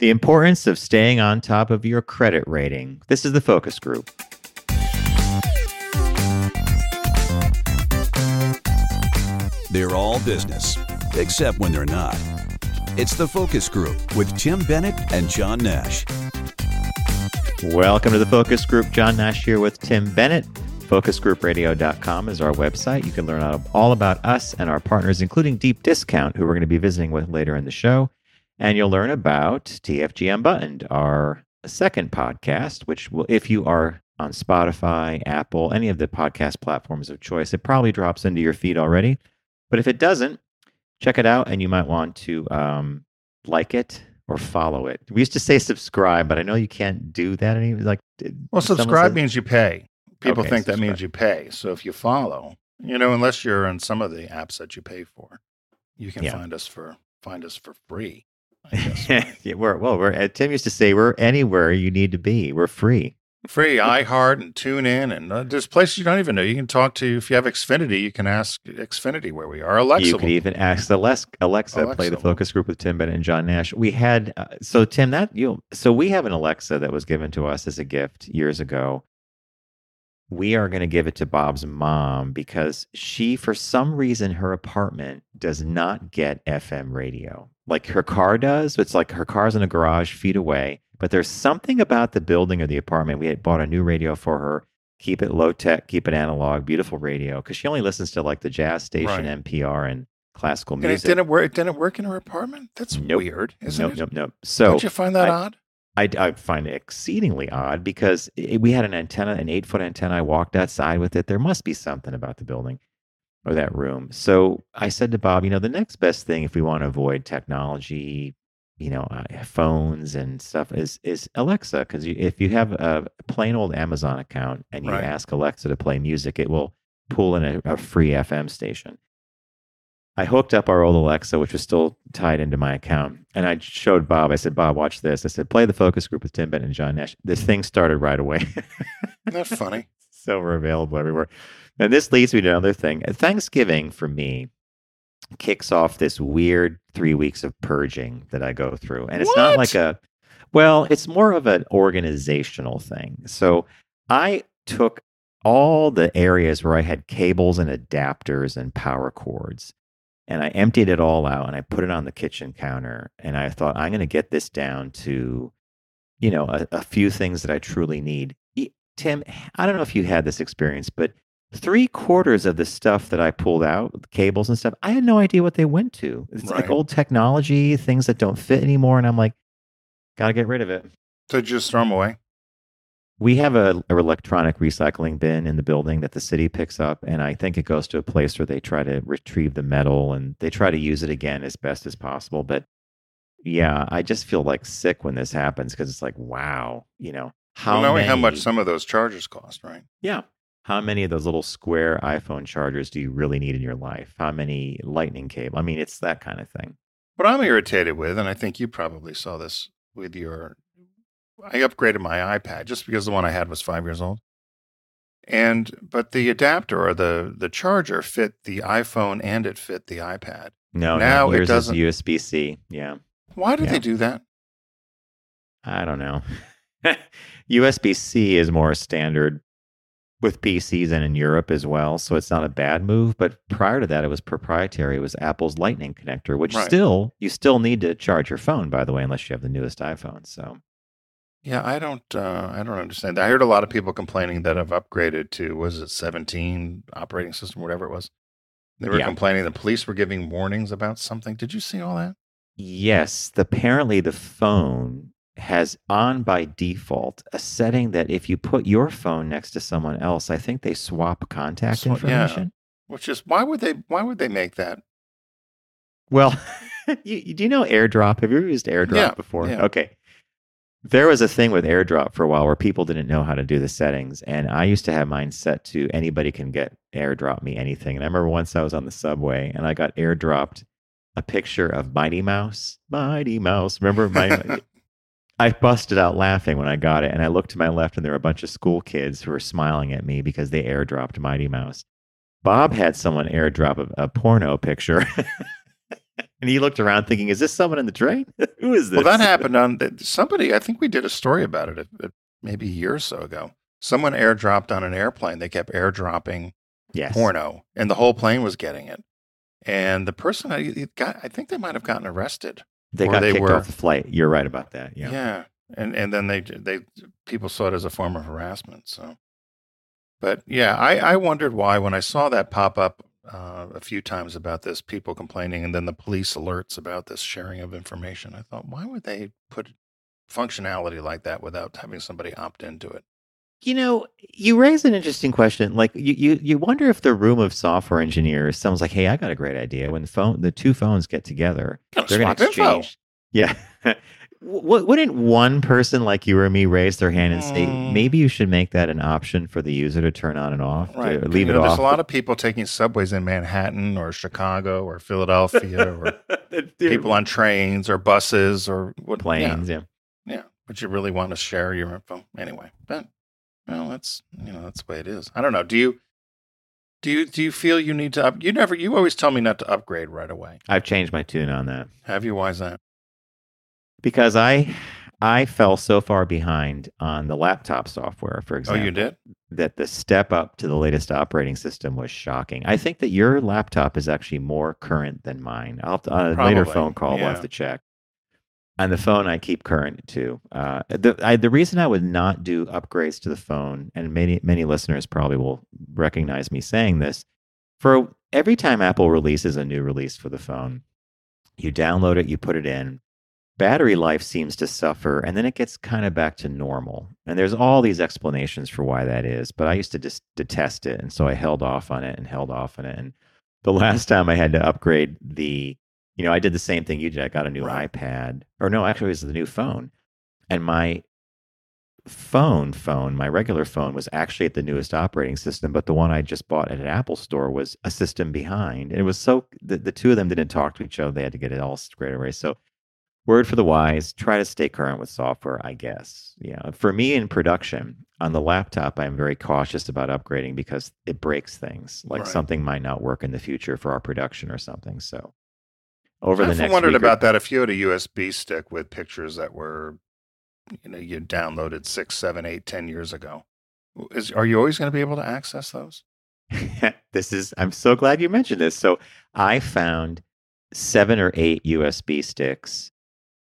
The importance of staying on top of your credit rating. This is the focus group. They're all business, except when they're not. It's the focus group with Tim Bennett and John Nash. Welcome to the focus group. John Nash here with Tim Bennett. FocusGroupRadio.com is our website. You can learn all about us and our partners, including Deep Discount, who we're going to be visiting with later in the show. And you'll learn about TFG Unbuttoned, our second podcast, which will, if you are on Spotify, Apple, any of the podcast platforms of choice, it probably drops into your feed already. But if it doesn't, check it out, and you might want to like it or follow it. We used to say subscribe, but I know you can't do that anymore. Well, subscribe means you pay. People think that means you pay. So if you follow, unless you're in some of the apps that you pay for, you can find us for free. I guess, right? Tim used to say we're anywhere you need to be. We're free. Free iHeart and TuneIn, and there's places you don't even know. You can talk to, if you have Xfinity, you can ask Xfinity where we are. Alexa. You can even ask Alexa. Play the focus group with Tim Bennett and John Nash. We had we have an Alexa that was given to us as a gift years ago. We are going to give it to Bob's mom because she, for some reason, her apartment does not get FM radio. Like her car does. It's like her car's in a garage feet away. But there's something about the building or the apartment. We had bought a new radio for her. Keep it low tech, keep it analog, beautiful radio. Because she only listens to like the jazz station, right. NPR, and classical music. And it didn't work in her apartment? That's weird, isn't it? Nope. So, don't you find that odd? I find it exceedingly odd because we had an antenna, an 8-foot antenna. I walked outside with it. There must be something about the building or that room. So I said to Bob, the next best thing if we want to avoid technology, phones and stuff is Alexa. Because if you have a plain old Amazon account and you ask Alexa to play music, it will pull in a free FM station. I hooked up our old Alexa, which was still tied into my account. And I showed Bob, I said, Bob, watch this. I said, play the focus group with Tim Bennett and John Nash. This thing started right away. That's funny. So we're available everywhere. And this leads me to another thing. Thanksgiving for me kicks off this weird 3 weeks of purging that I go through. And it's not like it's more of an organizational thing. So I took all the areas where I had cables and adapters and power cords. And I emptied it all out and I put it on the kitchen counter. And I thought, I'm going to get this down to, a few things that I truly need. Tim, I don't know if you had this experience, but 3/4 of the stuff that I pulled out, cables and stuff, I had no idea what they went to. It's like old technology, things that don't fit anymore. And I'm like, got to get rid of it. So just throw them away. We have an electronic recycling bin in the building that the city picks up, and I think it goes to a place where they try to retrieve the metal and they try to use it again as best as possible. But yeah, I just feel like sick when this happens because it's like, wow, knowing how much some of those chargers cost, right? Yeah. How many of those little square iPhone chargers do you really need in your life? How many lightning cable? It's that kind of thing. What I'm irritated with, and I think you probably saw this with your... I upgraded my iPad just because the one I had was 5 years old. But the adapter or the charger fit the iPhone and it fit the iPad. No, it doesn't. Yours is USB-C, yeah. Why do they do that? I don't know. USB-C is more standard with PCs and in Europe as well, so it's not a bad move. But prior to that, it was proprietary. It was Apple's Lightning connector, which you still need to charge your phone, by the way, unless you have the newest iPhone, so... Yeah, I don't understand. I heard a lot of people complaining that I've upgraded to, 17 operating system, whatever it was. They were complaining the police were giving warnings about something. Did you see all that? Yes. Apparently the phone has on by default a setting that if you put your phone next to someone else, I think they swap contact information. Yeah. Which is, why would they make that? Well, do you know AirDrop? Have you ever used AirDrop before? Yeah. Okay. There was a thing with AirDrop for a while where people didn't know how to do the settings. And I used to have mine set to anybody can get AirDrop me anything. And I remember once I was on the subway and I got AirDropped a picture of Mighty Mouse. Remember my, I busted out laughing when I got it. And I looked to my left and there were a bunch of school kids who were smiling at me because they AirDropped Mighty Mouse. Bob had someone AirDrop a porno picture. And he looked around thinking, is this someone in the train? Who is this? Well, that happened on somebody, I think we did a story about it maybe a year or so ago. Someone airdropped on an airplane. They kept airdropping porno, and the whole plane was getting it. And the person, I think they might have gotten arrested. They got kicked off the flight. You're right about that. Yeah. Yeah. And then they people saw it as a form of harassment. So, but yeah, I wondered why when I saw that pop up a few times about this, people complaining, and then the police alerts about this sharing of information. I thought, why would they put functionality like that without having somebody opt into it? You know, you raise an interesting question. Like you wonder if the room of software engineers, someone's like, "Hey, I got a great idea." When the two phones get together, they're going to exchange. Yeah. Wouldn't one person like you or me raise their hand and say, maybe you should make that an option for the user to turn on and off, right? To leave it off. There's a lot of people taking subways in Manhattan or Chicago or Philadelphia or people on trains or buses or planes. Yeah. But you really want to share your info anyway. But well, that's the way it is. I don't know. Do you feel you need to up? You always tell me not to upgrade right away. I've changed my tune on that. Have you? Why is that? Because I fell so far behind on the laptop software, for example. Oh, you did? That the step up to the latest operating system was shocking. I think that your laptop is actually more current than mine. I'll on a later phone call, we'll have to check. On the phone, I keep current too. The reason I would not do upgrades to the phone, and many listeners probably will recognize me saying this, for every time Apple releases a new release for the phone, you download it, you put it in, battery life seems to suffer, and then it gets kind of back to normal. And there's all these explanations for why that is, but I used to just detest it, and so I held off on it. And the last time I had to upgrade I did the same thing you did. I got a new iPad, or no, actually it was the new phone. And my my regular phone was actually at the newest operating system, but the one I just bought at an Apple store was a system behind. And it was so, the two of them didn't talk to each other. They had to get it all straight away. So word for the wise, try to stay current with software, I guess. Yeah. For me in production, on the laptop, I'm very cautious about upgrading because it breaks things. Like something might not work in the future for our production or something. So I've wondered about that. If you had a USB stick with pictures that were, you downloaded 6, 7, 8, 10 years ago, are you always going to be able to access those? I'm so glad you mentioned this. So I found 7 or 8 USB sticks.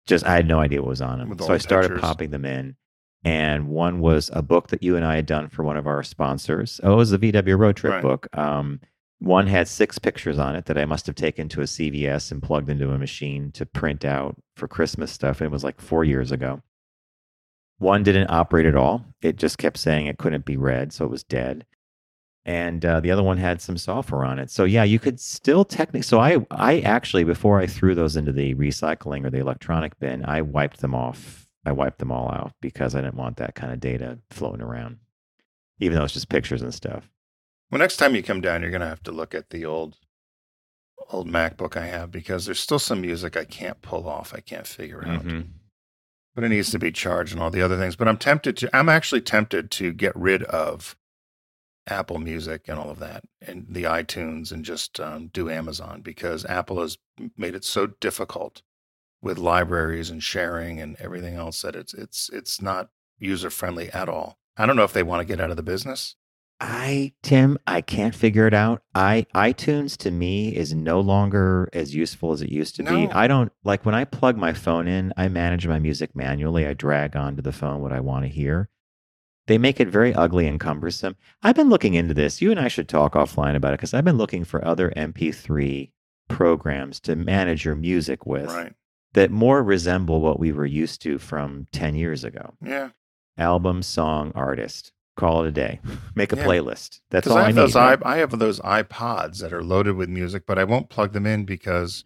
Just, I had no idea what was on them. So I started popping them in. And one was a book that you and I had done for one of our sponsors. Oh, it was the VW Road Trip book. One had 6 pictures on it that I must have taken to a CVS and plugged into a machine to print out for Christmas stuff. It was like 4 years ago. One didn't operate at all. It just kept saying it couldn't be read, so it was dead. And the other one had some software on it. So yeah, you could still technically. So I actually, before I threw those into the recycling or the electronic bin, I wiped them off. I wiped them all out because I didn't want that kind of data floating around, even though it's just pictures and stuff. Well, next time you come down, you're going to have to look at the old MacBook I have because there's still some music I can't pull off. I can't figure out. But it needs to be charged and all the other things. But I'm actually tempted to get rid of Apple Music and all of that and the iTunes and just do Amazon, because Apple has made it so difficult with libraries and sharing and everything else that it's not user friendly at all. I don't know if they want to get out of the business. I can't figure it out. iTunes to me is no longer as useful as it used to be. I don't like when I plug my phone in, I manage my music manually. I drag onto the phone what I want to hear. They make it very ugly and cumbersome. I've been looking into this. You and I should talk offline about it because I've been looking for other MP3 programs to manage your music with that more resemble what we were used to from 10 years ago. Yeah. Album, song, artist. Call it a day. Make a playlist. That's all I need. I have those iPods that are loaded with music, but I won't plug them in because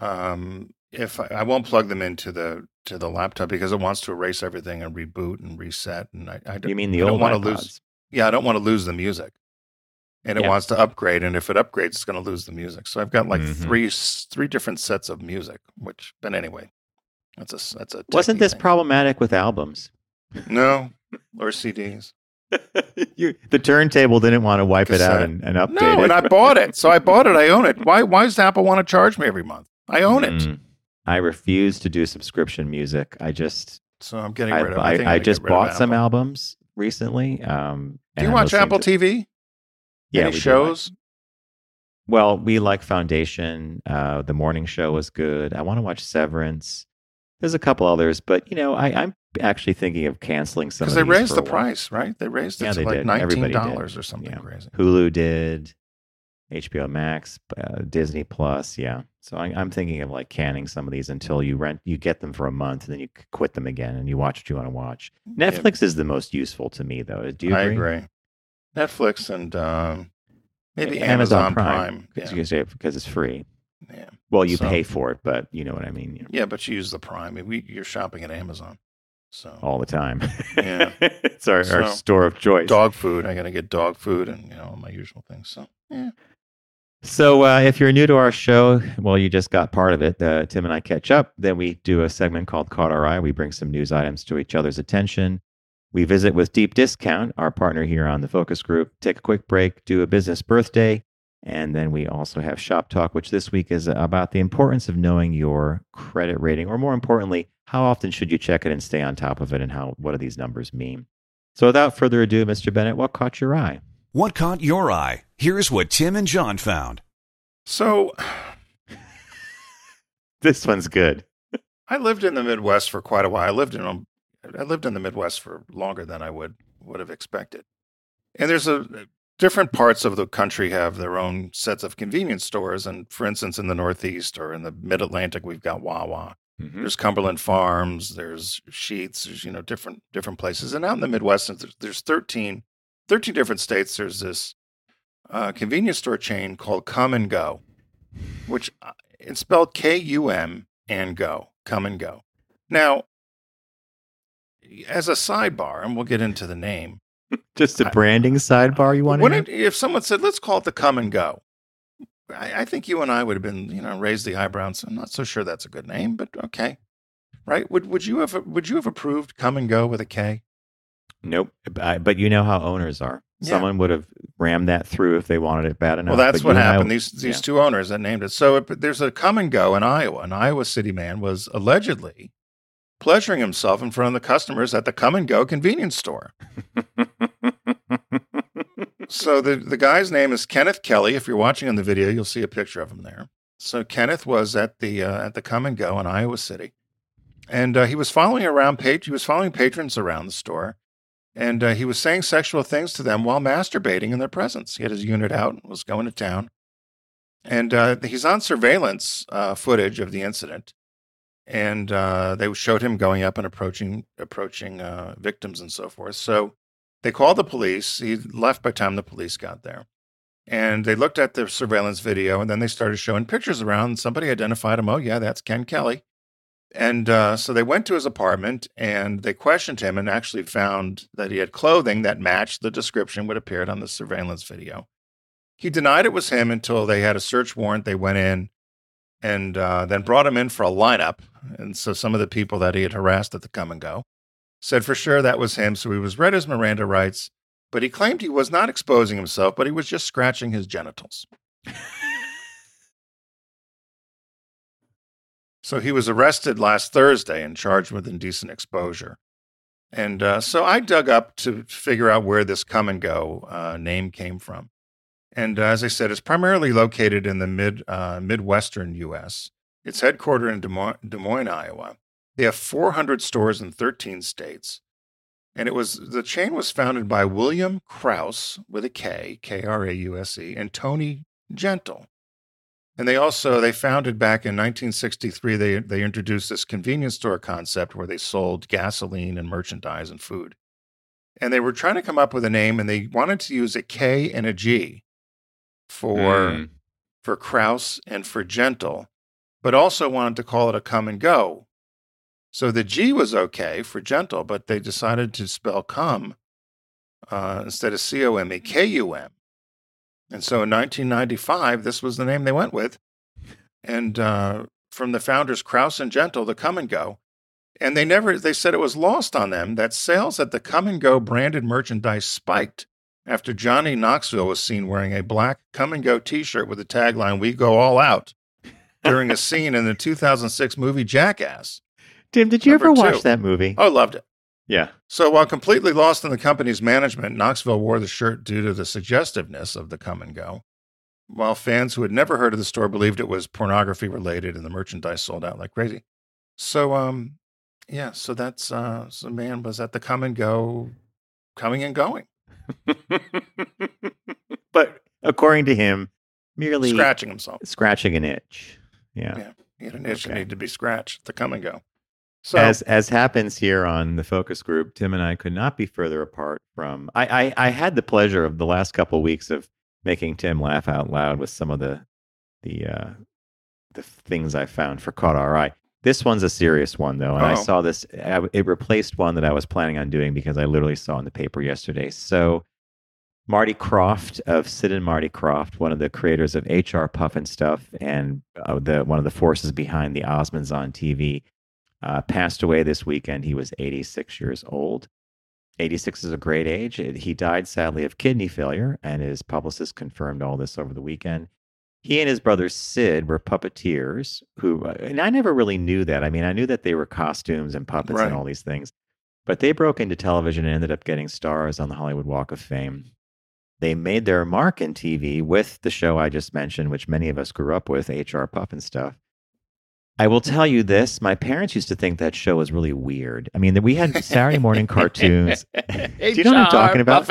if I won't plug them into the laptop because it wants to erase everything and reboot and reset, and I don't want to lose the music, and it wants to upgrade, and if it upgrades, it's going to lose the music. So I've got like three different sets of music, which, but anyway, that's a wasn't this thing problematic with albums? No, or CDs. The turntable didn't want to wipe cassette. It out and update it. No, and I bought it. So I bought it. I own it. Why does Apple want to charge me every month? I own it. I refuse to do subscription music. So I'm getting rid of it. I just bought some albums recently. Do you watch Apple TV? Yeah. Any shows? Well, we like Foundation. The Morning Show was good. I want to watch Severance. There's a couple others, but I'm actually thinking of canceling some of these. Because they raised the price, right? They raised it to like $19 or something crazy. Hulu did, HBO Max, Disney Plus, yeah. So I'm thinking of like canning some of these until you get them for a month, and then you quit them again, and you watch what you want to watch. Netflix is the most useful to me, though. Do you agree? I agree. Netflix and maybe Amazon Prime. Because it's free. Yeah. Well, you pay for it, but you know what I mean. Yeah, but you use the Prime. You're shopping at Amazon. So all the time. Yeah. It's our store of choice. Dog food. I got to get dog food and all my usual things. So, yeah. So if you're new to our show, well, you just got part of it. Tim and I catch up. Then we do a segment called Caught Our Eye. We bring some news items to each other's attention. We visit with Deep Discount, our partner here on the Focus Group. Take a quick break, do a business birthday. And then we also have Shop Talk, which this week is about the importance of knowing your credit rating, or more importantly, how often should you check it and stay on top of it, and what do these numbers mean? So without further ado, Mr. Bennett, what caught your eye? What caught your eye? Here's what Tim and John found. So this one's good. I lived in the Midwest for quite a while. I lived in the Midwest for longer than I would have expected. And there's different parts of the country have their own sets of convenience stores. And for instance, in the Northeast or in the Mid-Atlantic, we've got Wawa. Mm-hmm. There's Cumberland Farms. There's Sheetz. There's different places. And out in the Midwest, there's 13 different states. There's this convenience store chain called Kum & Go, which it's spelled K-U-M and Go. Kum & Go. Now, as a sidebar, and we'll get into the name. Just a branding sidebar you want to have? If someone said, let's call it the Kum and Go, I think you and I would have been, raised the eyebrow and said, I'm not so sure that's a good name, but okay. Right? Would you have approved Kum and Go with a K? Nope. But you know how owners are. Yeah. Someone would have rammed that through if they wanted it bad enough. Well, that's what happened. These two owners that named it. So there's a Kum and Go in Iowa. An Iowa City man was allegedly pleasuring himself in front of the customers at the Kum and Go convenience store. So the guy's name is Kenneth Kelly. If you're watching on the video, you'll see a picture of him there. So Kenneth was at the Kum and Go in Iowa City, and he was following patrons around the store, and he was saying sexual things to them while masturbating in their presence. He had his unit out and was going to town, and he's on surveillance footage of the incident. And they showed him going up and approaching victims and so forth. So they called the police. He left by the time the police got there. And they looked at the surveillance video, and then they started showing pictures around. And somebody identified him. Oh, yeah, that's Ken Kelly. And so they went to his apartment, and they questioned him and actually found that he had clothing that matched the description that appeared on the surveillance video. He denied it was him until they had a search warrant. They went in. And then brought him in for a lineup. And so some of the people that he had harassed at the Kum and Go said for sure that was him. So he was read his Miranda rights, but he claimed he was not exposing himself, but he was just scratching his genitals. So he was arrested last Thursday and charged with indecent exposure. And so I dug up to figure out where this Kum and Go name came from. And as I said, it's primarily located in the Midwestern U.S. It's headquartered in Des Moines, Iowa. They have 400 stores in 13 states. And the chain was founded by William Krause, with a K, K-R-A-U-S-E, and Tony Gentle. And they founded back in 1963, they introduced this convenience store concept where they sold gasoline and merchandise and food. And they were trying to come up with a name, and they wanted to use a K and a G. For Krause and for Gentle, but also wanted to call it a Kum and Go. So the G was okay for Gentle, but they decided to spell cum instead of C-O-M-E, K-U-M. And so in 1995, this was the name they went with. And from the founders Krause and Gentle, the Kum and Go And they said it was lost on them that sales at the Kum & Go branded merchandise spiked after Johnny Knoxville was seen wearing a black Kum & Go t-shirt with the tagline, "We go all out," during a scene in the 2006 movie Jackass. Tim, did you ever watch that movie? Oh, loved it. Yeah. So while completely lost in the company's management, Knoxville wore the shirt due to the suggestiveness of the Kum & Go, while fans who had never heard of the store believed it was pornography related and the merchandise sold out like crazy. So, yeah, so that's, so man was at the Kum and Go, coming and going. But according to him, merely scratching himself. Scratching an itch. Yeah. Yeah. He had an itch that needed to be scratched, the Kum and Go. So as happens here on the focus group, Tim and I could not be further apart from, I had the pleasure of the last couple of weeks of making Tim laugh out loud with some of the things I found for Caught Our Eye. This one's a serious one, though, and I saw this. It replaced one that I was planning on doing because I literally saw in the paper yesterday. So, Marty Krofft of Sid and Marty Krofft, one of the creators of H.R. Pufnstuf and one of the forces behind the Osmonds on TV, passed away this weekend. He was 86 years old. 86 is a great age. He died, sadly, of kidney failure, and his publicist confirmed all this over the weekend. He and his brother Sid were puppeteers and I never really knew that. I mean, I knew that they were costumes and puppets and all these things, but they broke into television and ended up getting stars on the Hollywood Walk of Fame. They made their mark in TV with the show I just mentioned, which many of us grew up with, H.R. Pufnstuf. I will tell you this, my parents used to think that show was really weird. I mean, we had Saturday morning cartoons. Do you know what I'm talking about?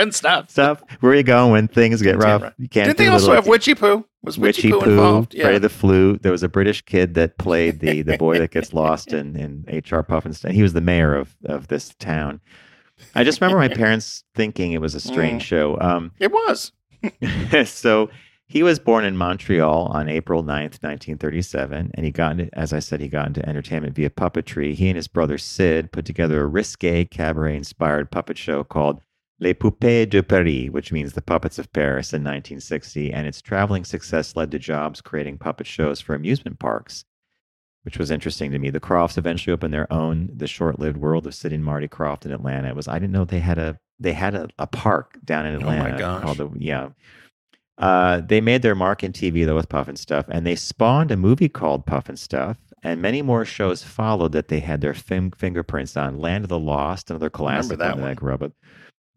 Stuff. Where you go when things get rough. Right. You can't. Didn't they also have Witchy Poo? Was Witchy Poo involved? Yeah. Freddy the Flute. There was a British kid that played the boy that gets lost in H.R. Pufnstuf. He was the mayor of this town. I just remember my parents thinking it was a strange show. It was. So... He was born in Montreal on April 9th, 1937, and he got into entertainment via puppetry. He and his brother Sid put together a risque cabaret-inspired puppet show called Les Poupées de Paris, which means the Puppets of Paris, in 1960, and its traveling success led to jobs creating puppet shows for amusement parks, which was interesting to me. The Crofts eventually opened their own, the short-lived World of Sid and Marty Krofft in Atlanta. I didn't know they had a park down in Atlanta. Oh my gosh. They made their mark in TV, though, with Pufnstuf, and they spawned a movie called Pufnstuf, and many more shows followed that they had their fingerprints on. Land of the Lost, another classic that I grew up with.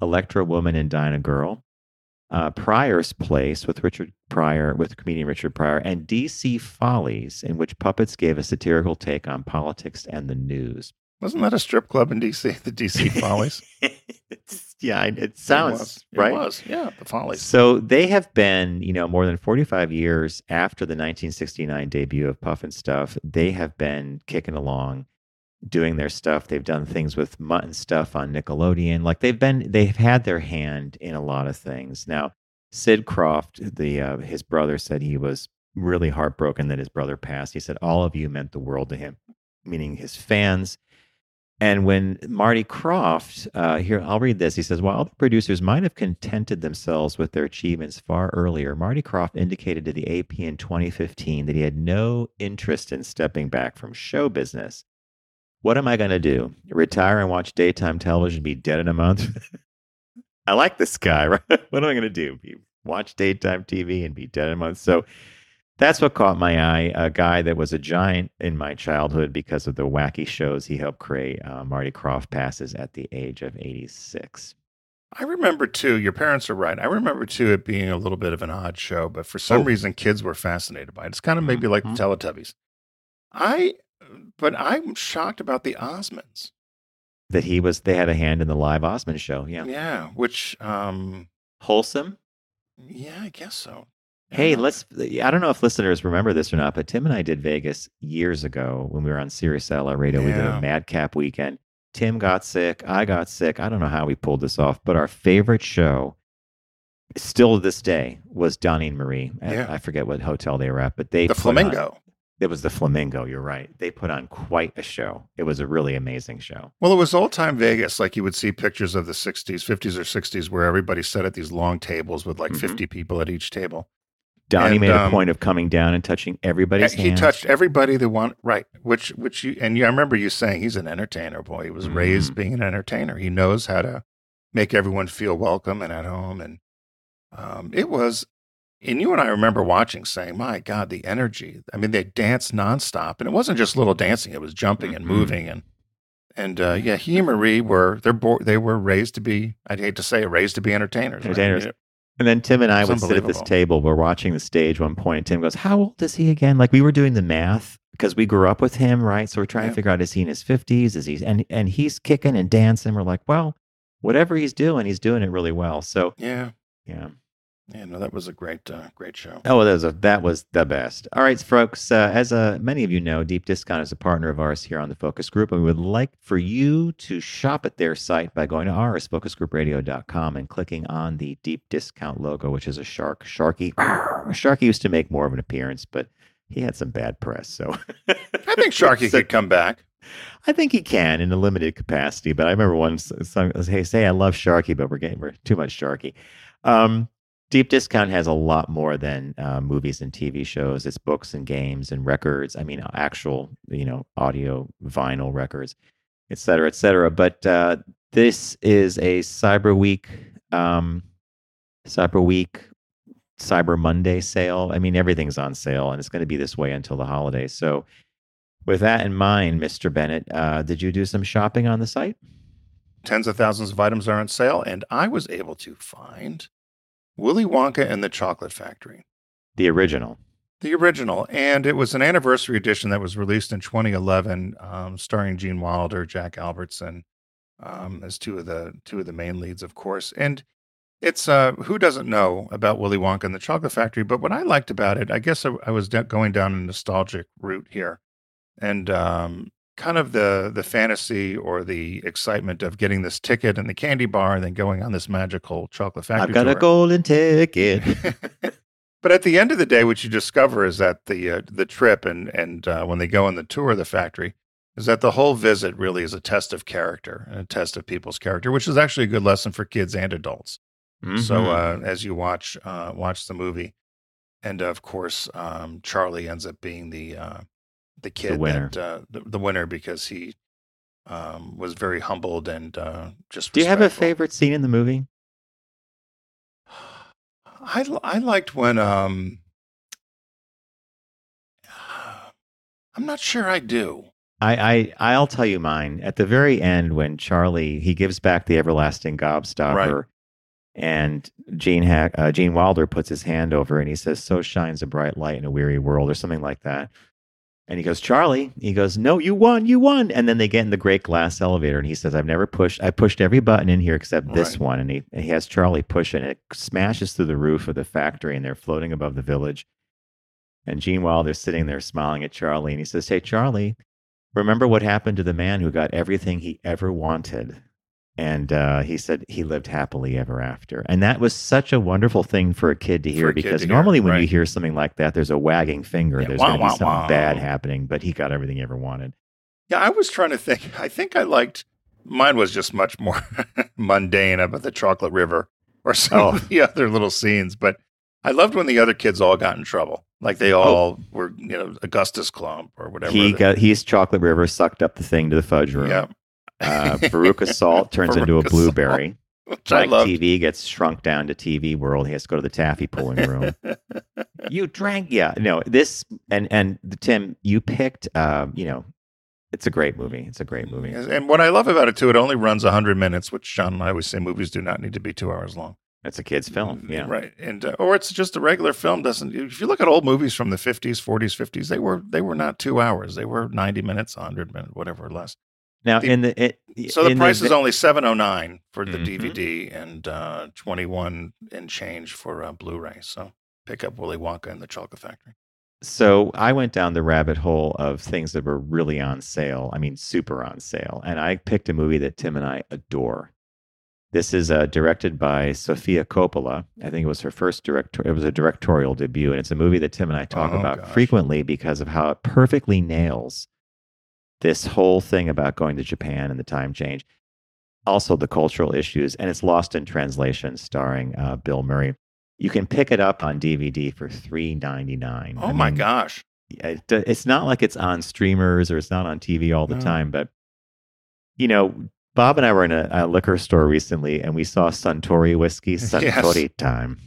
Electra Woman and Dinah Girl. Pryor's Place with comedian Richard Pryor, and DC Follies, in which puppets gave a satirical take on politics and the news. Wasn't that a strip club in DC, the DC Follies? Yeah, it sounds right. It was, yeah, the Follies. So they have been, more than 45 years after the 1969 debut of Pufnstuf, they have been kicking along, doing their stuff. They've done things with Mutt and Stuff on Nickelodeon. Like they've had their hand in a lot of things. Now, Sid Krofft, his brother, said he was really heartbroken that his brother passed. He said, all of you meant the world to him, meaning his fans. And when Marty Krofft, here, I'll read this. He says, while the producers might have contented themselves with their achievements far earlier, Marty Krofft indicated to the AP in 2015 that he had no interest in stepping back from show business. What am I going to do? Retire and watch daytime television, be dead in a month? I like this guy, right? What am I going to do? Watch daytime TV and be dead in a month? So that's what caught my eye, a guy that was a giant in my childhood because of the wacky shows he helped create. Marty Krofft passes at the age of 86. I remember, too, your parents are right. I remember, too, it being a little bit of an odd show, but for some reason, kids were fascinated by it. It's kind of maybe like the Teletubbies. But I'm shocked about the Osmonds. That they had a hand in the live Osmond show, yeah. Yeah, which... wholesome? Yeah, I guess so. Hey, I don't know if listeners remember this or not, but Tim and I did Vegas years ago when we were on Sirius LR Radio. Yeah. We did a madcap weekend. Tim got sick. I got sick. I don't know how we pulled this off, but our favorite show, still to this day, was Donnie and Marie. Yeah. I forget what hotel they were at, but they... The Flamingo. It was the Flamingo, you're right. They put on quite a show. It was a really amazing show. Well, it was old-time Vegas. Like, you would see pictures of the 50s or 60s, where everybody sat at these long tables with, like, 50 people at each table. Donnie made a point of coming down and touching everybody's hand. He touched everybody that wanted, right? I remember you saying he's an entertainer, boy. He was raised being an entertainer. He knows how to make everyone feel welcome and at home. And you and I remember watching, saying, "My God, the energy!" I mean, they danced nonstop, and it wasn't just little dancing; it was jumping and moving and he and Marie were raised to be. I'd hate to say raised to be entertainers. Entertainers. Right? And then Tim and I would sit at this table. We're watching the stage one point, and Tim goes, "How old is he again?" Like, we were doing the math because we grew up with him, right? So we're trying to figure out, is he in his 50s? And he's kicking and dancing. We're like, well, whatever he's doing it really well. So yeah. No, that was a great show. Oh, that was the best. All right, folks. As many of you know, Deep Discount is a partner of ours here on the Focus Group, and we would like for you to shop at their site by going to ours, focusgroupradio.com, and clicking on the Deep Discount logo, which is a shark. Sharky used to make more of an appearance, but he had some bad press. So I think Sharky could come back. I think he can in a limited capacity. But I remember once someone was, "Hey, say I love Sharky, but we're too much Sharky." Deep Discount has a lot more than movies and TV shows. It's books and games and records. I mean, actual, audio, vinyl records, et cetera, et cetera. But this is a Cyber Monday sale. I mean, everything's on sale, and it's going to be this way until the holidays. So with that in mind, Mr. Bennett, did you do some shopping on the site? Tens of thousands of items are on sale, and I was able to find Willy Wonka and the Chocolate Factory. The original. And it was an anniversary edition that was released in 2011, starring Gene Wilder, Jack Albertson, as two of the main leads, of course. And it's, who doesn't know about Willy Wonka and the Chocolate Factory? But what I liked about it, I guess I was going down a nostalgic route here. And kind of the fantasy or the excitement of getting this ticket and the candy bar and then going on this magical chocolate factory. I've got a golden ticket. But at the end of the day, what you discover is that the trip and when they go on the tour of the factory is that the whole visit really is a test of character and a test of people's character, which is actually a good lesson for kids and adults. Mm-hmm. So as you watch the movie, and of course, Charlie ends up being the kid, the winner. That, the winner, because he was very humbled and just respectful. Do you have a favorite scene in the movie? I liked when I'm not sure I do. I'll tell you mine. At the very end, when Charlie, he gives back the everlasting gobstopper, right. And Gene Wilder puts his hand over and he says, "So shines a bright light in a weary world," or something like that. And he goes, "Charlie," he goes, "No, you won. And then they get in the great glass elevator. And he says, I pushed every button in here except this one. And he has Charlie push it. And it smashes through the roof of the factory. And they're floating above the village. And Gene Wilder's sitting there smiling at Charlie. And he says, "Hey, Charlie, remember what happened to the man who got everything he ever wanted?" And he said he lived happily ever after. And that was such a wonderful thing for a kid to hear, because normally when you hear something like that, there's a wagging finger. Yeah, there's going to be something bad happening, but he got everything he ever wanted. Yeah, I was trying to think. I think I liked, mine was just much more mundane, about the chocolate river or some of the other little scenes. But I loved when the other kids all got in trouble. Like they all were, Augustus Clump or whatever. He's Chocolate River, sucked up the thing to the fudge room. Yeah. Veruca Salt turns into a blueberry. Black TV gets shrunk down to TV World. He has to go to the taffy pulling room. You drank, Tim, you picked. It's a great movie. And what I love about it too, it only runs 100 minutes, which Sean and I always say movies do not need to be 2 hours long. It's a kid's film, yeah, right. And or it's just a regular film. Doesn't if you look at old movies from the 50s, 40s, 50s, they were not 2 hours. They were 90 minutes, 100 minutes, whatever less. Now, the price is only $7.09 for the DVD and $21 and change for Blu-ray. So pick up Willy Wonka and the Chocolate Factory. So I went down the rabbit hole of things that were really on sale. I mean, super on sale. And I picked a movie that Tim and I adore. This is directed by Sofia Coppola. I think it was her first it was a directorial debut, and it's a movie that Tim and I talk about frequently because of how it perfectly nails this whole thing about going to Japan and the time change, also the cultural issues, and it's Lost in Translation, starring Bill Murray. You can pick it up on DVD for $3.99. Oh, my gosh. It's not like it's on streamers or it's not on TV all the time. But, you know, Bob and I were in a liquor store recently and we saw Suntory whiskey, Suntory time.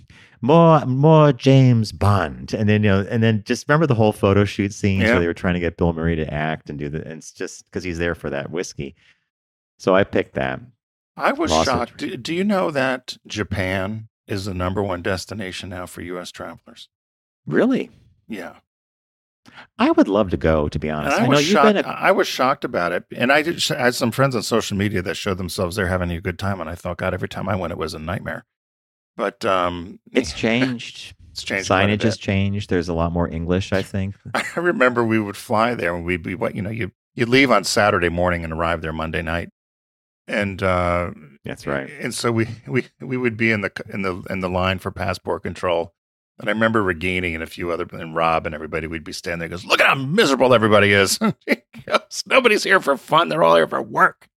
More James Bond. And then, you know, and then just remember the whole photo shoot scene. Yeah. So they were trying to get Bill Murray to act and do that. And it's just because he's there for that whiskey. So I picked that. I was shocked. Do you know that Japan is the #1 destination now for U.S. travelers? Really? Yeah. I would love to go, to be honest. I know you've been I was shocked about it. And I had some friends on social media that showed themselves they're having a good time. And I thought, God, every time I went, it was a nightmare. But it's changed. It's changed. Signage has changed. There's a lot more English, I think. I remember we would fly there and we'd be, you leave on Saturday morning and arrive there Monday night. And that's right. And so we would be in the line for passport control. And I remember Regini and a few other, and Rob and everybody, we'd be standing there. He goes, look at how miserable everybody is. Goes, nobody's here for fun. They're all here for work.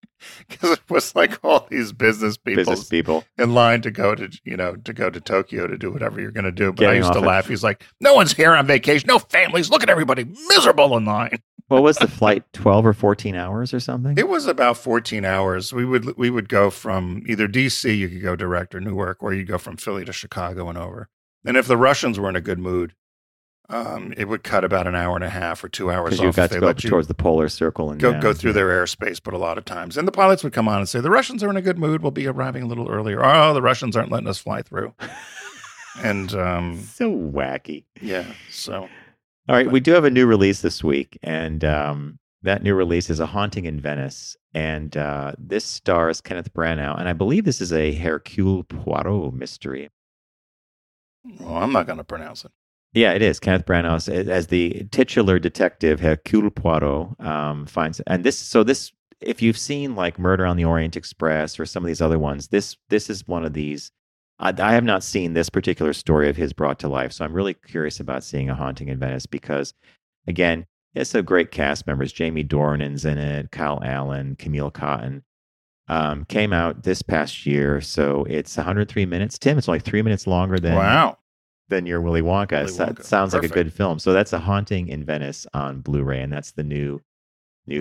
Because it was like all these business people in line to go to, to go to Tokyo to do whatever you're going to do. But I used to laugh. He's like, no one's here on vacation. No families. Look at everybody miserable in line. What was the flight? 12 or 14 hours or something? It was about 14 hours. We would go from either DC, you could go direct, or Newark, or you go from Philly to Chicago and over. And if the Russians were in a good mood, it would cut about an hour and a half or 2 hours off. They go towards the polar circle and go through their airspace, but a lot of times. And the pilots would come on and say, the Russians are in a good mood. We'll be arriving a little earlier. Oh, the Russians aren't letting us fly through. And so wacky. Yeah. So. All right. We do have a new release this week. And that new release is A Haunting in Venice. And this stars Kenneth Branagh. And I believe this is a Hercule Poirot mystery. Well, I'm not going to pronounce it. Yeah, it is. Kenneth Branagh as the titular detective Hercule Poirot finds it. And this, if you've seen like Murder on the Orient Express or some of these other ones, this is one of these. I have not seen this particular story of his brought to life, so I'm really curious about seeing A Haunting in Venice because, again, it's a great cast members. Jamie Dornan's in it, Kyle Allen, Camille Cotton. Came out this past year, so it's 103 minutes. Tim, it's only 3 minutes longer than your Willy Wonka. That sounds perfect. Like a good film. So that's A Haunting in Venice on Blu-ray, and that's the new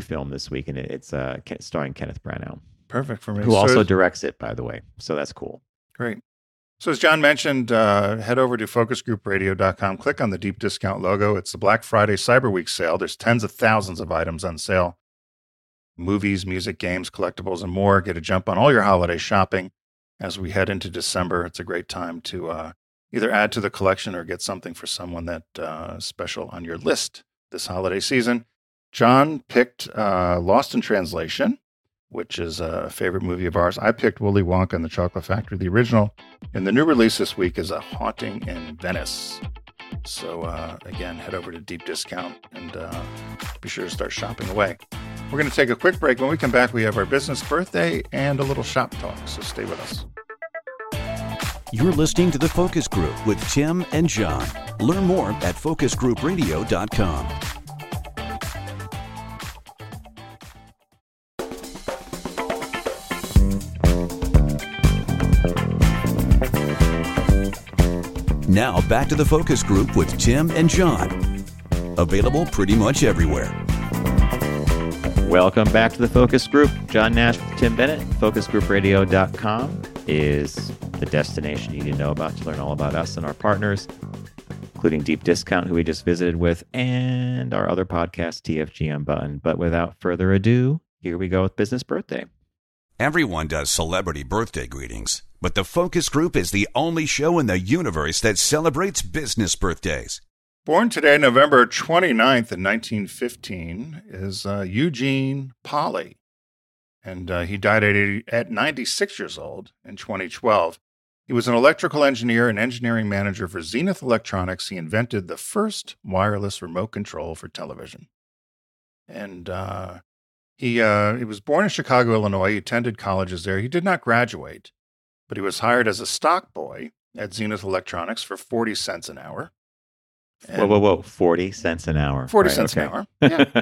film this week, and it's starring Kenneth Branagh. Perfect for me. Who also directs it, by the way. So that's cool. Great. So as John mentioned, head over to focusgroupradio.com. Click on the deep discount logo. It's the Black Friday Cyber Week sale. There's tens of thousands of items on sale. Movies, music, games, collectibles, and more. Get a jump on all your holiday shopping as we head into December. It's a great time to either add to the collection or get something for someone that special on your list this holiday season. John picked Lost in Translation, which is a favorite movie of ours. I picked Willy Wonka and the Chocolate Factory, the original. And the new release this week is A Haunting in Venice. So, again, head over to Deep Discount and be sure to start shopping away. We're going to take a quick break. When we come back, we have our business birthday and a little shop talk. So stay with us. You're listening to The Focus Group with Tim and John. Learn more at focusgroupradio.com. Now back to The Focus Group with Tim and John. Available pretty much everywhere. Welcome back to The Focus Group. John Nash with Tim Bennett. FocusGroupRadio.com is the destination you need to know about to learn all about us and our partners, including Deep Discount, who we just visited with, and our other podcast, TFG Unbuttoned. But without further ado, here we go with Business Birthday. Everyone does celebrity birthday greetings, but The Focus Group is the only show in the universe that celebrates business birthdays. Born today, November 29th in 1915, is Eugene Polley, and he died at 96 years old in 2012. He was an electrical engineer and engineering manager for Zenith Electronics. He invented the first wireless remote control for television. And he was born in Chicago, Illinois. He attended colleges there. He did not graduate, but he was hired as a stock boy at Zenith Electronics for 40 cents an hour. And 40 cents an hour. 40 right, cents an hour, yeah.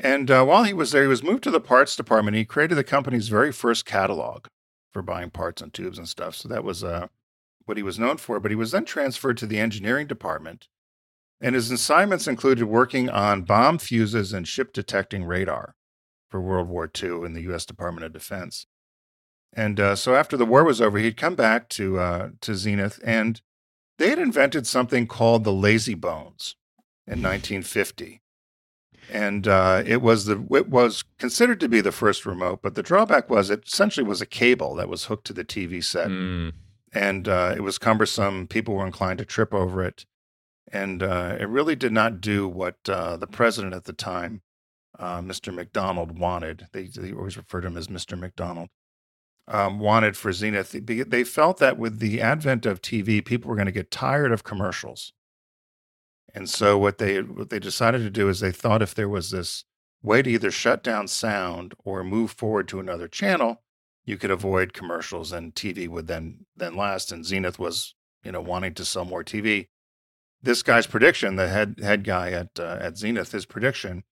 And while he was there, he was moved to the parts department. He created the company's very first catalog for buying parts and tubes and stuff. So that was what he was known for, but he was then transferred to the engineering department, and his assignments included working on bomb fuses and ship detecting radar for World War II in the U.S. Department of Defense. And so after the war was over, he'd come back to Zenith, and they had invented something called the Lazy Bones in 1950. And it was considered to be the first remote, but the drawback was it essentially was a cable that was hooked to the TV set. Mm. And it was cumbersome. People were inclined to trip over it. And it really did not do what the president at the time, Mr. McDonald, wanted. They always referred to him as Mr. McDonald, wanted for Zenith. They felt that with the advent of TV, people were going to get tired of commercials. And so what they decided to do is they thought if there was this way to either shut down sound or move forward to another channel, you could avoid commercials, and TV would then last. And Zenith was, wanting to sell more TV. This guy's prediction, the head guy at Zenith, his prediction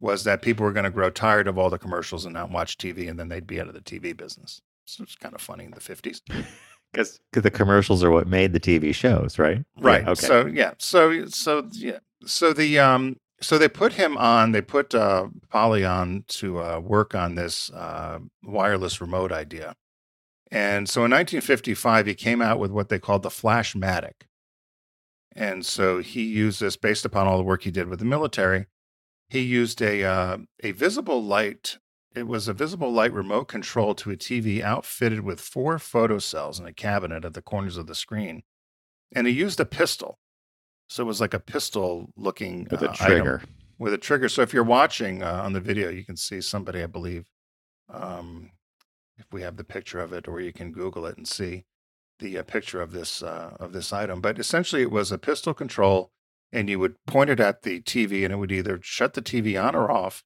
was that people were going to grow tired of all the commercials and not watch TV, and then they'd be out of the TV business. So it's kind of funny in the 50s. Because the commercials are what made the TV shows, right? Right. Yeah, okay. So they put him on. They put Polley on to work on this wireless remote idea, and so in 1955 he came out with what they called the Flashmatic. And so he used this based upon all the work he did with the military. He used a visible light. It was a visible light remote control to a TV outfitted with 4 photocells in a cabinet at the corners of the screen, and he used a pistol. So it was like a pistol-looking with a trigger. Item with a trigger. So if you're watching on the video, you can see somebody, I believe, if we have the picture of it, or you can Google it and see the picture of this item. But essentially, it was a pistol control, and you would point it at the TV, and it would either shut the TV on or off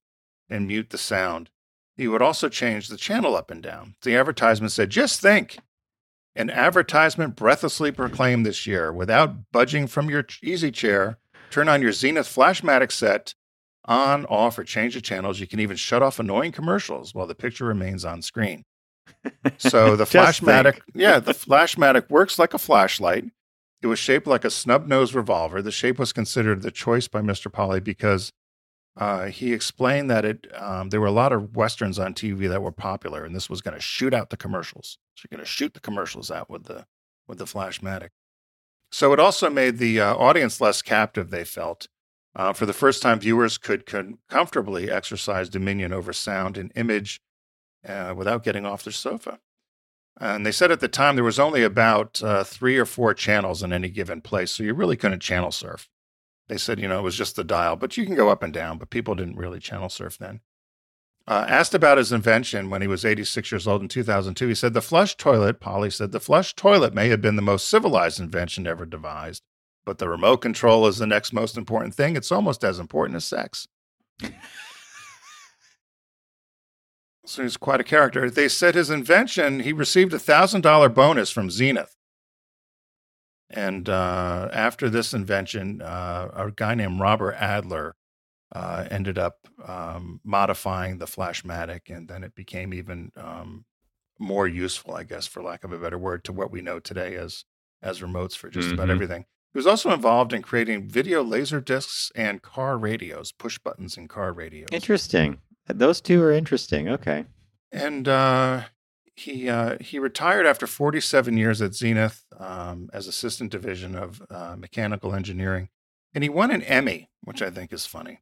and mute the sound. You would also change the channel up and down. The advertisement said, "Just think. An advertisement breathlessly proclaimed this year, without budging from your easy chair, turn on your Zenith Flashmatic set, on, off, or change the channels. You can even shut off annoying commercials while the picture remains on screen." So the Flashmatic, the Flashmatic works like a flashlight. It was shaped like a snub-nosed revolver. The shape was considered the choice by Mr. Polley because he explained that there were a lot of Westerns on TV that were popular, and this was going to shoot out the commercials. So you're going to shoot the commercials out with the Flashmatic. So it also made the audience less captive, they felt. For the first time, viewers could comfortably exercise dominion over sound and image without getting off their sofa. And they said at the time there was only about 3 or 4 channels in any given place, so you really couldn't channel surf. They said, it was just the dial, but you can go up and down, but people didn't really channel surf then. Asked about his invention when he was 86 years old in 2002, he said, the flush toilet may have been the most civilized invention ever devised, but the remote control is the next most important thing. It's almost as important as sex. So he's quite a character. They said his invention, he received a $1,000 bonus from Zenith. And after this invention, a guy named Robert Adler ended up modifying the Flashmatic, and then it became even more useful, I guess, for lack of a better word, to what we know today as remotes for just about everything. He was also involved in creating video laser discs and car radios, push buttons and car radios. Interesting. Those two are interesting. Okay. And he retired after 47 years at Zenith as assistant division of mechanical engineering, and he won an Emmy, which I think is funny.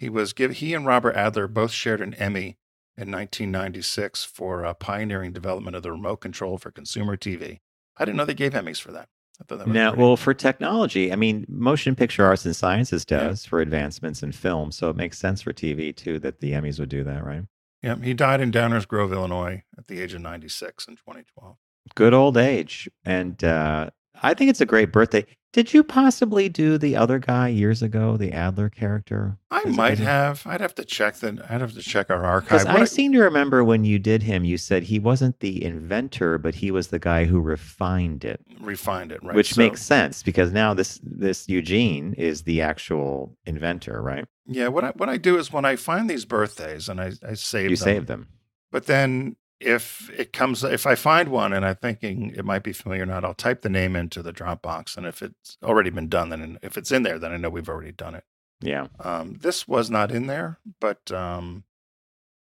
He and Robert Adler both shared an Emmy in 1996 for pioneering development of the remote control for consumer TV. I didn't know they gave Emmys for that. I thought that was for technology. I mean, Motion Picture Arts and Sciences does for advancements in film, so it makes sense for TV too that the Emmys would do that, right? Yeah, he died in Downers Grove, Illinois, at the age of 96 in 2012. Good old age. And I think it's a great birthday. Did you possibly do the other guy years ago, the Adler character? I might have. I'd have to check our archive. Because I seem to remember when you did him, you said he wasn't the inventor, but he was the guy who refined it. Refined it, right. Which makes sense, because now this Eugene is the actual inventor, right? Yeah, what I do is when I find these birthdays and I save them. You save them. But then if it comes, if I find one and I'm thinking it might be familiar or not, I'll type the name into the Dropbox. And if it's already been done, then if it's in there, then I know we've already done it. Yeah. This was not in there, but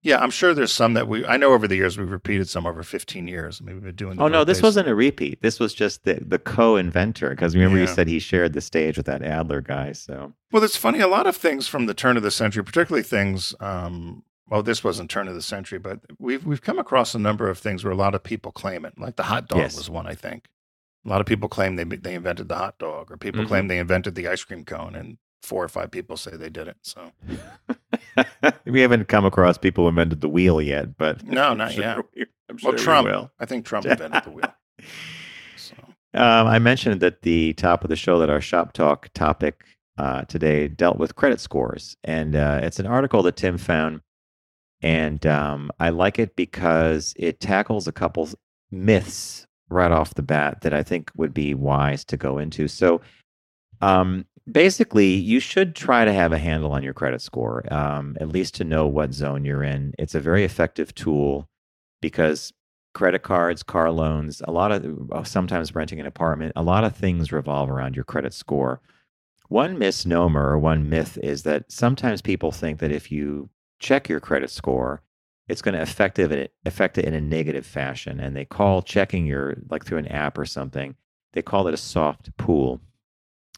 yeah, I'm sure there's some that I know over the years we've repeated some over 15 years. I mean, we've been doing. Oh no, this wasn't a repeat. This was just the co-inventor, because remember you said he shared the stage with that Adler guy. So well, it's funny. A lot of things from the turn of the century, particularly things. Well, this wasn't turn of the century, but we've come across a number of things where a lot of people claim it. Like the hot dog was one, I think. A lot of people claim they invented the hot dog, or people claim they invented the ice cream cone, and 4 or 5 people say they did it. So we haven't come across people who invented the wheel yet, but no, not yet. Well, Trump. I think Trump invented the wheel. So. I mentioned at the top of the show that our Shop Talk topic today dealt with credit scores, and it's an article that Tim found. And I like it because it tackles a couple myths right off the bat that I think would be wise to go into. So basically, you should try to have a handle on your credit score, at least to know what zone you're in. It's a very effective tool because credit cards, car loans, a lot of sometimes renting an apartment, a lot of things revolve around your credit score. One misnomer or one myth is that sometimes people think that if you check your credit score, it's going to affect it in a negative fashion. And they call checking your, like through an app or something, they call it a soft pull.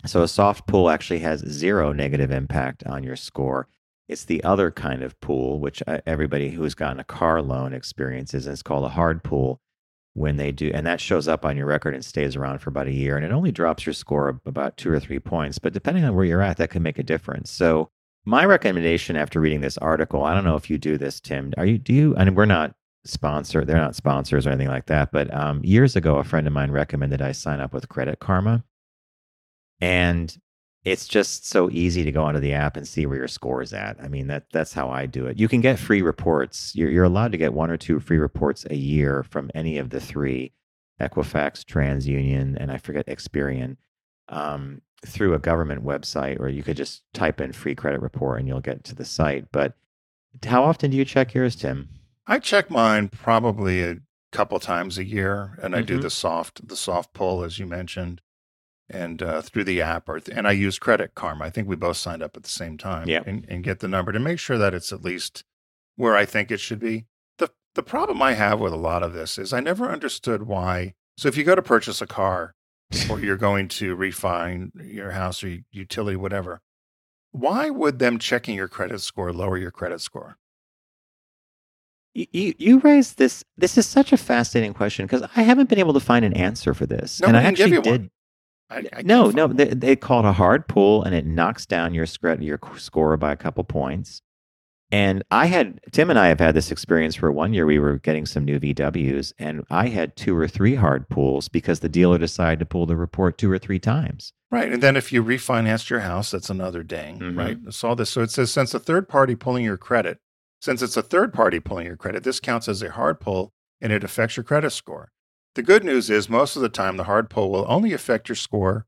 So a soft pull actually has zero negative impact on your score. It's the other kind of pull, which everybody who's gotten a car loan experiences, and it's called a hard pull when they do. And that shows up on your record and stays around for about a year. And it only drops your score about 2 or 3 points. But depending on where you're at, that can make a difference. So my recommendation after reading this article, I don't know if you do this, Tim. I mean, we're not sponsored. They're not sponsors or anything like that. But years ago, a friend of mine recommended I sign up with Credit Karma. And it's just so easy to go onto the app and see where your score is at. I mean, that's how I do it. You can get free reports. You're allowed to get 1 or 2 free reports a year from any of the 3, Equifax, TransUnion, and I forget, Experian. Through a government website, or you could just type in free credit report and you'll get to the site. But how often do you check yours, Tim? I check mine probably a couple times a year, and I do the soft pull, as you mentioned, and through the app, and I use Credit Karma. I think we both signed up at the same time and get the number to make sure that it's at least where I think it should be. The problem I have with a lot of this is I never understood why. So if you go to purchase a car, or you're going to refine your house or utility, whatever. Why would them checking your credit score lower your credit score? You raised this. This is such a fascinating question because I haven't been able to find an answer for this. No, and I actually did. They call it a hard pull, and it knocks down your score by a couple points. And Tim and I have had this experience where 1 year we were getting some new VWs, and I had 2 or 3 hard pulls because the dealer decided to pull the report 2 or 3 times. Right. And then if you refinanced your house, that's another ding, right? I saw this. So it says, since it's a third party pulling your credit, this counts as a hard pull and it affects your credit score. The good news is most of the time, the hard pull will only affect your score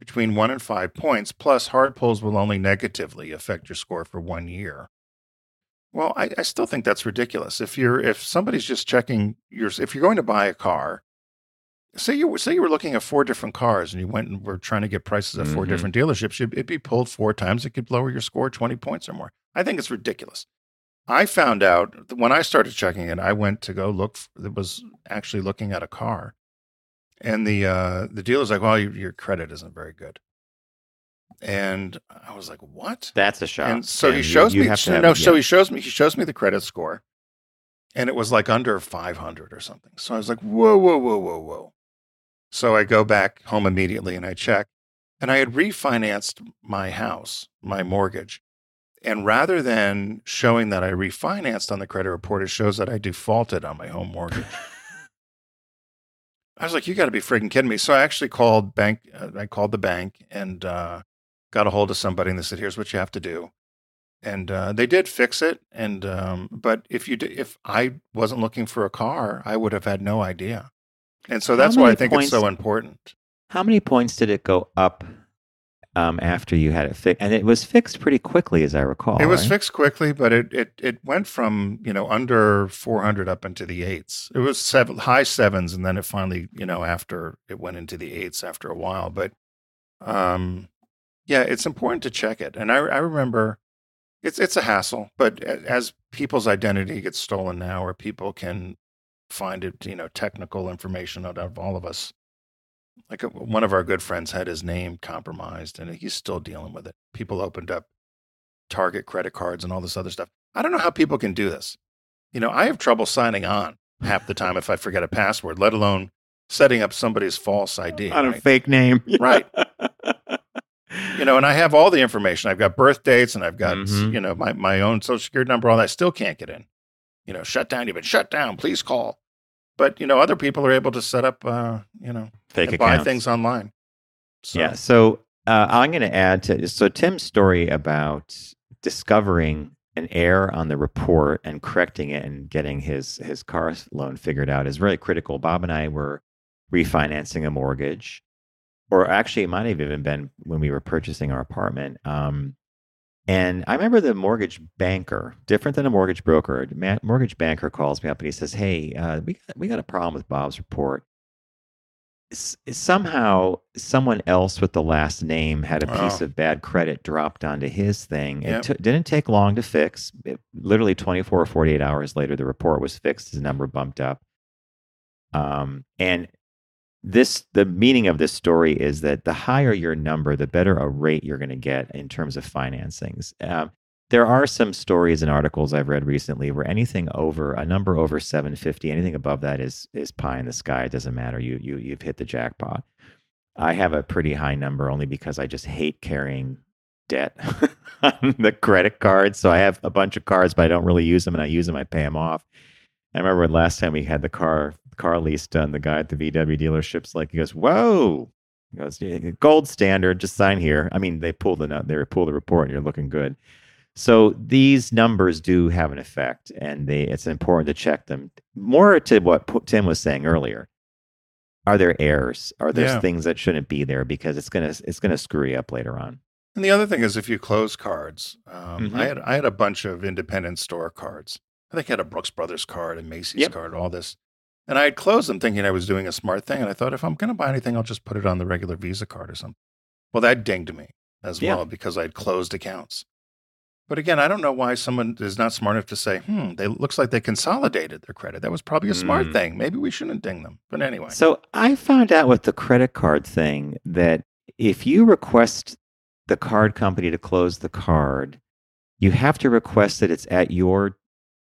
between 1 and 5 points. Plus, hard pulls will only negatively affect your score for 1 year. Well, I still think that's ridiculous. If somebody's just checking if you're going to buy a car, say you were looking at 4 different cars and you went and were trying to get prices at 4 different dealerships, it'd be pulled 4 times. It could lower your score 20 points or more. I think it's ridiculous. I found out that when I started checking it, I went to go look. It was actually looking at a car, and the dealer's like, "Well, your credit isn't very good." And I was like, "What?" That's a shock. And so he shows me the credit score, and it was like under 500 or something. So I was like, "Whoa, whoa, whoa, whoa, whoa!" So I go back home immediately and I check, and I had refinanced my house, my mortgage, and rather than showing that I refinanced on the credit report, it shows that I defaulted on my home mortgage. I was like, "You got to be freaking kidding me!" So I actually called the bank and got a hold of somebody, and they said, "Here's what you have to do," and they did fix it. And but if I wasn't looking for a car, I would have had no idea. And so that's why I think it's so important. How many points did it go up after you had it fixed. And it was fixed pretty quickly, as I recall. It was fixed quickly, but it went from, under 400 up into the eights. It was high sevens, and then it finally, after it went into the eights after a while. But yeah, it's important to check it. And I remember it's a hassle, but as people's identity gets stolen now, or people can find it, technical information out of all of us. Like one of our good friends had his name compromised, and he's still dealing with it. People opened up Target credit cards and all this other stuff. I don't know how people can do this. I have trouble signing on half the time if I forget a password, let alone setting up somebody's false ID. On a fake name. Right. And I have all the information. I've got birth dates, and I've got, my own social security number, all that. I still can't get in. Shut down. You've been shut down. Please call. But, other people are able to set up, fake accounts. Buy things online. So. Yeah. So I'm going to add to, Tim's story about discovering an error on the report and correcting it and getting his car loan figured out is really critical. Bob and I were refinancing a mortgage, or actually it might have even been when we were purchasing our apartment. And I remember the mortgage banker, different than a mortgage broker, mortgage banker calls me up and he says, hey, we got a problem with Bob's report. Somehow someone else with the last name had a piece of bad credit dropped onto his thing. Yep. It didn't take long to fix. Literally 24 or 48 hours later, the report was fixed. His number bumped up. And the meaning of this story is that the higher your number, the better a rate you're going to get in terms of financings. There are some stories and articles I've read recently where anything over a number over 750, anything above that is pie in the sky. It doesn't matter. You've hit the jackpot. I have a pretty high number only because I just hate carrying debt on the credit card. So I have a bunch of cards, but I don't really use them, and I use them. I pay them off. I remember when last time we had the car lease done, the guy at the VW dealership's like, he goes, whoa, he goes, gold standard, just sign here. I mean, they pull the report and you're looking good. So these numbers do have an effect, and it's important to check them. More to what Tim was saying earlier, are there errors? Are there things that shouldn't be there, because it's gonna screw you up later on? And the other thing is, if you close cards, I had a bunch of independent store cards. I think I had a Brooks Brothers card, a Macy's card, all this. And I had closed them thinking I was doing a smart thing. And I thought, if I'm going to buy anything, I'll just put it on the regular Visa card or something. Well, that dinged me as well, because I had closed accounts. But again, I don't know why someone is not smart enough to say, they looks like they consolidated their credit. That was probably a smart thing. Maybe we shouldn't ding them. But anyway. So I found out with the credit card thing that if you request the card company to close the card, you have to request that it's at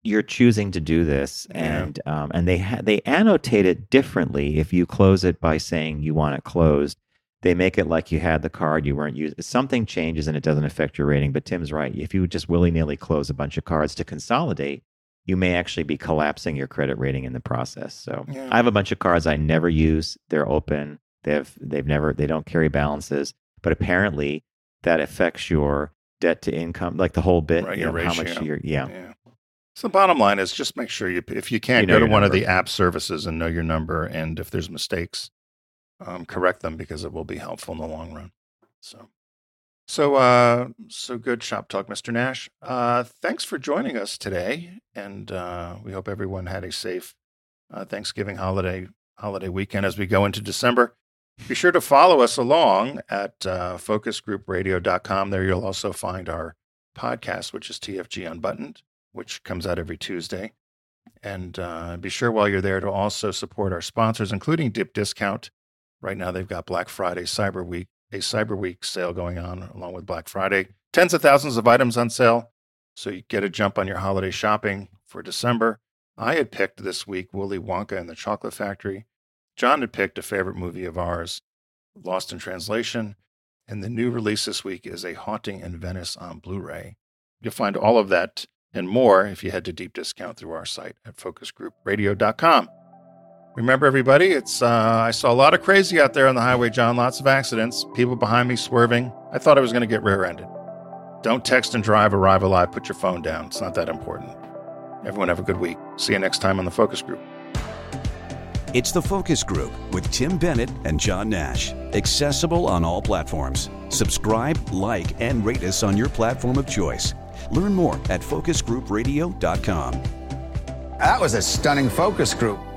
you're choosing to do this, and they annotate it differently. If you close it by saying you want it closed, they make it like you had the card, you weren't using. Something changes and it doesn't affect your rating. But Tim's right. If you just willy-nilly close a bunch of cards to consolidate, you may actually be collapsing your credit rating in the process. So I have a bunch of cards I never use. They're open. They don't carry balances. But apparently that affects your debt to income, like the whole bit. Right, your ratio. How much you're, So bottom line is, just make sure if you can, go to one of the app services and know your number, and if there's mistakes, correct them, because it will be helpful in the long run. So good Shop Talk, Mr. Nash. Thanks for joining us today, and we hope everyone had a safe Thanksgiving holiday weekend as we go into December. Be sure to follow us along at focusgroupradio.com. There you'll also find our podcast, which is TFG Unbuttoned, which comes out every Tuesday. And be sure while you're there to also support our sponsors, including Dip Discount. Right now, they've got Black Friday, a Cyber Week sale going on along with Black Friday. Tens of thousands of items on sale, so you get a jump on your holiday shopping for December. I had picked this week Willy Wonka and the Chocolate Factory. John had picked a favorite movie of ours, Lost in Translation. And the new release this week is A Haunting in Venice on Blu-ray. You'll find all of that and more if you head to Deep Discount through our site at focusgroupradio.com. Remember, everybody, it's I saw a lot of crazy out there on the highway, John. Lots of accidents. People behind me swerving. I thought I was going to get rear-ended. Don't text and drive. Arrive alive. Put your phone down. It's not that important. Everyone have a good week. See you next time on the Focus Group. It's The Focus Group with Tim Bennett and John Nash. Accessible on all platforms. Subscribe, like, and rate us on your platform of choice. Learn more at focusgroupradio.com. That was a stunning focus group.